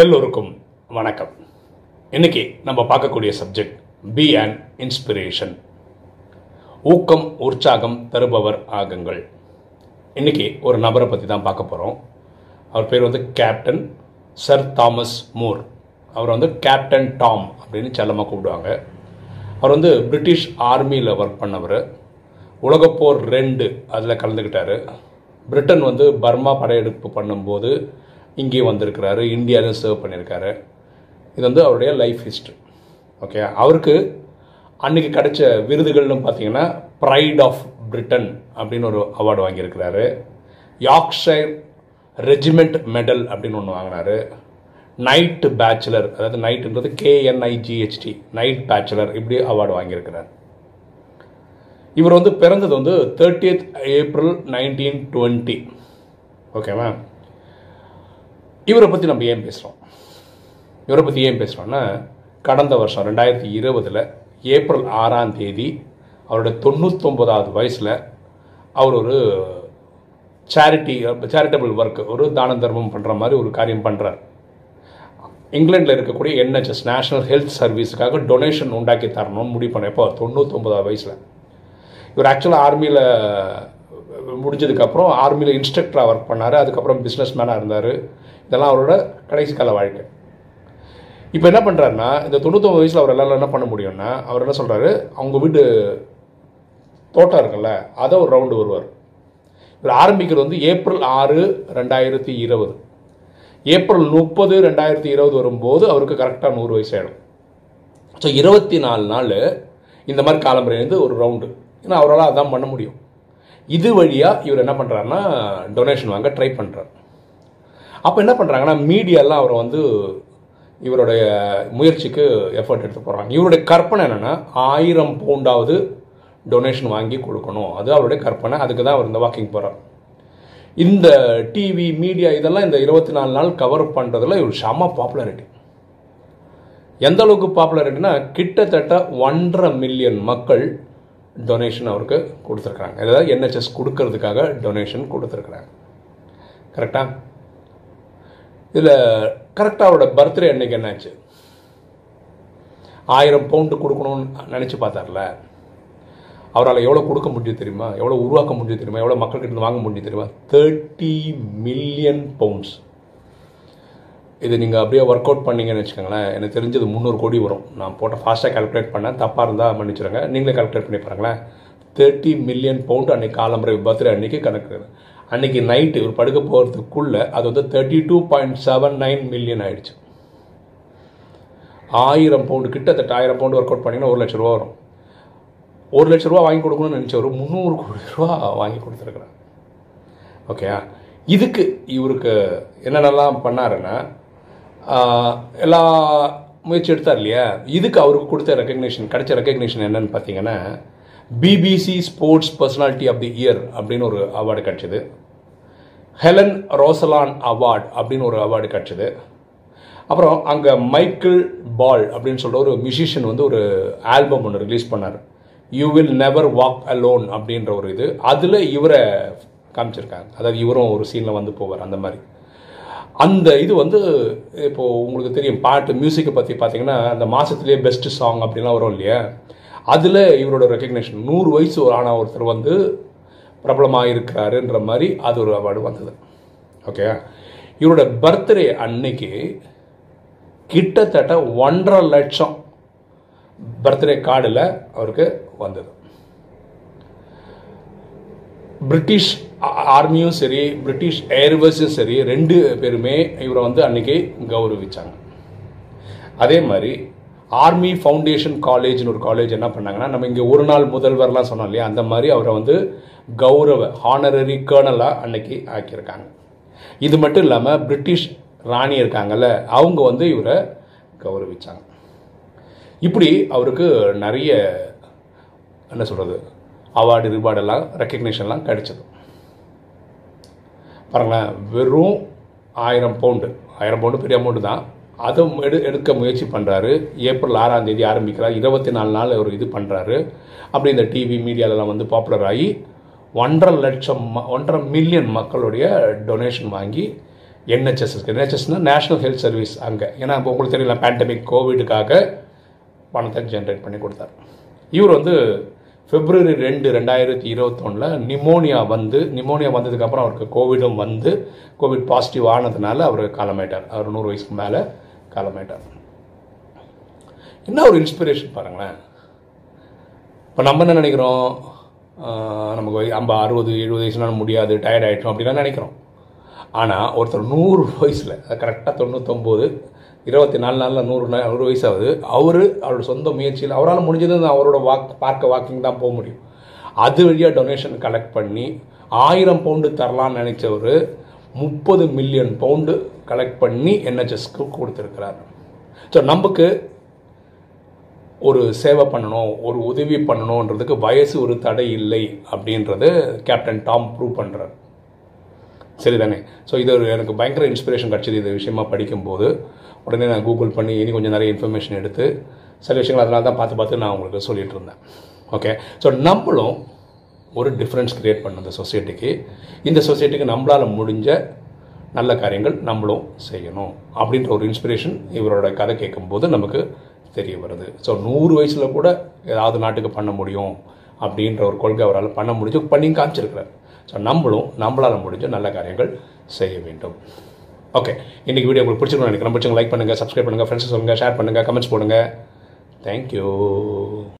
எல்லோருக்கும் வணக்கம். இன்னைக்கு நம்ம பார்க்கக்கூடிய சப்ஜெக்ட் பி அண்ட் இன்ஸ்பிரேஷன். ஊக்கம், உற்சாகம் தருபவர் ஆகுங்கள். இன்னைக்கு ஒரு நபரை பற்றி தான் பார்க்க போகிறோம். அவர் பேர் வந்து கேப்டன் சர் தாமஸ் மூர். அவர் வந்து கேப்டன் டாம் அப்படின்னு செல்லமாக கூப்பிடுவாங்க. அவர் வந்து பிரிட்டிஷ் ஆர்மியில் ஒர்க் பண்ணவர். உலகப்போர் 2 அதில் கலந்துக்கிட்டார். பிரிட்டன் வந்து பர்மா படையெடுப்பு பண்ணும்போது இங்கே வந்திருக்கிறாரு. இந்தியாவிலும் சர்வ் பண்ணியிருக்காரு. இது வந்து அவருடைய லைஃப் ஹிஸ்ட்ரி. ஓகே, அவருக்கு அன்றைக்கி கிடைச்ச விருதுகள்னு பார்த்திங்கன்னா ப்ரைட் ஆஃப் பிரிட்டன் அப்படின்னு ஒரு அவார்டு வாங்கியிருக்கிறாரு. யார்க்ஷயர் ரெஜிமெண்ட் மெடல் அப்படின்னு ஒன்று வாங்கினார். நைட் பேச்சுலர், அதாவது நைட்டுன்றது KNIGHT, நைட் பேச்சுலர், இப்படி அவார்டு வாங்கியிருக்கிறார். இவர் வந்து பிறந்தது வந்து 30th April 1920. ஓகேவா? இவரை பற்றி நம்ம ஏன் பேசுகிறோம்? இவரை பற்றி ஏன் பேசுகிறோன்னா, கடந்த வருஷம் 2020 April 6 அவரோட 99வது வயசில் அவர் ஒரு சேரிட்டபிள் ஒர்க்கு, ஒரு தான தர்மம் பண்ணுற மாதிரி ஒரு காரியம் பண்ணுறார். இங்கிலாண்டில் இருக்கக்கூடிய NHS, நேஷ்னல் ஹெல்த் சர்வீஸுக்காக டொனேஷன் உண்டாக்கி தரணும்னு முடிவு பண்ண. எப்போ? 99வது வயசில். இவர் ஆக்சுவலாக ஆர்மியில் முடிஞ்சதுக்கப்புறம் ஆர்மியில் இன்ஸ்ட்ரக்டராக ஒர்க் பண்ணார். அதுக்கப்புறம் பிஸ்னஸ் மேனாக இருந்தார். இதெல்லாம் அவரோட கடைசி கால வாழ்க்கை. இப்போ என்ன பண்ணுறாருன்னா, இந்த 99 வயசில் அவர் எல்லாரும் என்ன பண்ண முடியும்னா, அவர் என்ன சொல்கிறாரு, அவங்க வீட்டு தோட்டம் இருக்குல்ல, அதை ஒரு ரவுண்டு வருவார். இவர் ஆரம்பிக்கிறது வந்து April 6, 2020. April 30, 2020 வரும்போது அவருக்கு கரெக்டாக 100 வயசு ஆகிடும். ஸோ 24 நாள் இந்த மாதிரி காலம்பறையிலேருந்து ஒரு ரவுண்டு. ஏன்னா அவரால் அதான் பண்ண முடியும். இது வழியாக இவர் என்ன பண்ணுறாருன்னா டொனேஷன் வாங்க ட்ரை பண்ணுறாரு. அப்போ என்ன பண்ணுறாங்கன்னா, மீடியாலாம் அவரை வந்து இவருடைய முயற்சிக்கு எஃபர்ட் எடுத்து போகிறாங்க. இவருடைய கற்பனை என்னென்னா, 1000 பவுண்டாவது டொனேஷன் வாங்கி கொடுக்கணும், அது அவருடைய கற்பனை. அதுக்கு தான் அவர் இந்த வாக்கிங் போகிறார். இந்த டிவி மீடியா இதெல்லாம் இந்த 24 நாள் கவர் பண்ணுறதுல இவர் செம பாப்புலாரிட்டி. எந்த அளவுக்கு பாப்புலாரிட்டினா, கிட்டத்தட்ட 1.5 மில்லியன் மக்கள் டொனேஷன் அவருக்கு கொடுத்துருக்குறாங்க. அதாவது NHS கொடுக்கறதுக்காக டொனேஷன் கொடுத்துருக்குறாங்க. கரெக்டாக? இதில் கரெக்டாக அவரோட பர்த்டே அன்றைக்கி என்னாச்சு? 1000 பவுண்டு கொடுக்கணும்னு நினச்சி பார்த்தார்ல, அவரால் எவ்வளோ கொடுக்க முடியும் தெரியுமா? எவ்வளோ உருவாக்க முடியும் தெரியுமா? எவ்வளோ மக்கள்கிட்ட வாங்க முடியும் தெரியுமா? 30 மில்லியன் பவுண்ட்ஸ். இது நீங்கள் அப்படியே ஒர்க் அவுட் பண்ணிங்கன்னு வச்சுக்கோங்களேன், எனக்கு தெரிஞ்சது 300 கோடி வரும். நான் போட்ட ஃபாஸ்ட்டாக கால்குலேட் பண்ணேன், தப்பாக இருந்தால் மன்னிச்சுடுங்க. நீங்களே கால்குலேட் பண்ணி பாருங்களேன். 30 மில்லியன் பவுண்டு அன்றைக்கி காலம்பரை பர்த்டே அன்றைக்கி கணக்கு. அன்றைக்கி நைட்டு இவர் படுக்க போகிறதுக்குள்ளே அது வந்து 32.79 மில்லியன் ஆகிடுச்சு. 1000 பவுண்டு, கிட்டத்தட்ட 1000 பவுண்டு ஒர்க் அவுட் பண்ணிங்கன்னா 1 லட்ச ரூபா வரும். 1 லட்ச ரூபா வாங்கி கொடுக்கணும்னு நினச்சவர் 300 கோடி ரூபா வாங்கி கொடுத்துருக்குறாங்க. ஓகேயா? இதுக்கு இவருக்கு என்னென்னலாம் பண்ணாருன்னா, எல்லா முயற்சி எடுத்தார் இல்லையா? இதுக்கு அவருக்கு கொடுத்த ரெக்கக்னேஷன், கிடைச்ச ரெக்கக்னேஷன் என்னன்னு பார்த்தீங்கன்னா, BBC sports personality of the year அப்படின்னு ஒரு அவார்டு கிடச்சிது. ஹெலன் ரோசலான் அவார்டு அப்படின்னு ஒரு அவார்டு கிடச்சிது. அப்புறம் அங்கே மைக்கேல் பால் அப்படின்னு சொல்கிற ஒரு மியூசிஷியன் வந்து ஒரு ஆல்பம் ஒன்று ரிலீஸ் பண்ணார். You will never walk alone அப்படின்ற ஒரு இது, அதில் இவரை காமிச்சிருக்காங்க. அதாவது இவரும் ஒரு சீனில் வந்து போவார் அந்த மாதிரி. அந்த இது வந்து இப்போது உங்களுக்கு தெரியும், பாட்டு மியூசிக்கை பற்றி பார்த்தீங்கன்னா அந்த மாதத்துலேயே பெஸ்ட்டு சாங் அப்படின்லாம் வரும் இல்லையா? அதில் இவரோட ரெக்கக்னேஷன். 100 வயசு ஆன ஒருத்தர் வந்து பிரபலமாக இருக்கிறாருன்ற மாதிரி அது ஒரு அவார்டு வந்தது. ஓகே, இவரோட பர்த்டே அன்னைக்கு கிட்டத்தட்ட 1.5 லட்சம் பர்த்டே கார்டில் அவருக்கு வந்தது. பிரிட்டிஷ் ஆர்மியும் சரி, பிரிட்டிஷ் ஏர்வேஸும் சரி, 2 பேருமே இவரை வந்து அன்றைக்கி கௌரவித்தாங்க. அதே மாதிரி ஆர்மி ஃபவுண்டேஷன் காலேஜ்னு ஒரு காலேஜ் என்ன பண்ணாங்கன்னா, நம்ம இங்கே ஒரு நாள் முதல்வர்லாம் சொன்னோம் இல்லையா, அந்த மாதிரி அவரை வந்து கௌரவ ஹானரரி கேர்னலாக அன்னைக்கு ஆக்கியிருக்காங்க. இது மட்டும் இல்லாமல் பிரிட்டிஷ் ராணி இருக்காங்கல்ல, அவங்க வந்து இவரை கௌரவித்தாங்க. இப்படி அவருக்கு நிறைய என்ன சொல்கிறது, அவார்டு ரிவார்டெல்லாம் ரெக்கக்னேஷன்லாம் கிடைச்சது. பாருங்களேன், வெறும் 1000 பவுண்டு, 1000 பவுண்டு பெரிய அமௌண்ட்டு தான். அதை எடுக்க முயற்சி பண்ணுறாரு. April 6 ஆரம்பிக்கிறார். 24 நாள் அவர் இது பண்ணுறாரு. அப்படி இந்த டிவி மீடியாலெலாம் வந்து பாப்புலர் ஆகி 1.5 மில்லியன் மக்களுடைய டொனேஷன் வாங்கி என்ஹெச்எஸ் இருக்குது. என்ஹெச்எஸ்னால் நேஷ்னல் ஹெல்த் சர்வீஸ். அங்கே ஏன்னா இப்போ உங்களுக்கு தெரியல பேண்டமிக் கோவிடுக்காக பணத்தை ஜென்ரேட் பண்ணி கொடுத்தார். இவர் வந்து February 2, 2021 நிமோனியா வந்ததுக்கப்புறம் அவருக்கு கோவிடும் வந்து கோவிட் பாசிட்டிவ் ஆனதுனால அவர் காலமாயிட்டார். அவர் 100 வயசுக்கு மேலே காலமாயிட்டார். என்ன ஒரு இன்ஸ்பிரேஷன் பாருங்களேன். இப்போ நம்ம என்ன நினைக்கிறோம், நமக்கு நம்ம 60-70 வயசுனால முடியாது, டயர்ட் ஆகிட்டோம் அப்படின்லாம் நினைக்கிறோம். ஆனால் ஒருத்தர் 100 வயசில் கரெக்டாக 99 24 நாளில் 100 வயசு ஆகுது. அவரோட சொந்த முயற்சியில் அவரால் முடிஞ்சது அவரோட வாக்கிங் தான் போக முடியும். அது வழியாக டொனேஷன் கலெக்ட் பண்ணி £1000 தரலான்னு நினச்சவர் 30 மில்லியன் பவுண்டு கலெக்ட் பண்ணி என்ஹெச்எஸ்க்கு கொடுத்துருக்கிறார். ஸோ நமக்கு ஒரு சேவை பண்ணணும், ஒரு உதவி பண்ணணுன்றதுக்கு வயசு ஒரு தடை இல்லை அப்படின்றது கேப்டன் டாம் ப்ரூவ் பண்ணுறார். சரிதானே? ஸோ இது ஒரு எனக்கு பயங்கர இன்ஸ்பிரேஷன் கிடச்சிது. இது விஷயமா படிக்கும்போது உடனே நான் கூகுள் பண்ணி இனி கொஞ்சம் நிறைய இன்ஃபர்மேஷன் எடுத்து சில விஷயங்கள் அதனால தான் பார்த்து நான் உங்களுக்கு சொல்லிகிட்டு இருந்தேன். ஓகே, ஸோ நம்மளும் ஒரு டிஃப்ரென்ஸ் க்ரியேட் பண்ண இந்த சொசைட்டிக்கு நம்மளால் முடிஞ்ச நல்ல காரியங்கள் நம்மளும் செய்யணும் அப்படின்ற ஒரு இன்ஸ்பிரேஷன் இவரோட கதை கேட்கும்போது நமக்கு தெரிய வருது. ஸோ 100 வயசில் கூட ஏதாவது நாட்டுக்கு பண்ண முடியும் அப்படின்ற ஒரு கொள்கை அவரால் பண்ண முடிஞ்சு பண்ணி காமிச்சிருக்கிறார். ஸோ நம்மளும் நம்மளால் முடிஞ்ச நல்ல காரியங்கள் செய்ய வேண்டும். ஓகே, இன்றைக்கி வீடியோ உங்களுக்கு பிடிச்சிருக்கணும்னு நினைக்கிறேன். பிடிச்சவங்க லைக் பண்ணுங்கள், சப்ஸ்கிரைப் பண்ணுங்கள், ஃப்ரெண்ட்ஸ் சொல்லுங்கள், ஷேர் பண்ணுங்கள், கமெண்ட்ஸ் போடுங்கள். தேங்க்யூ.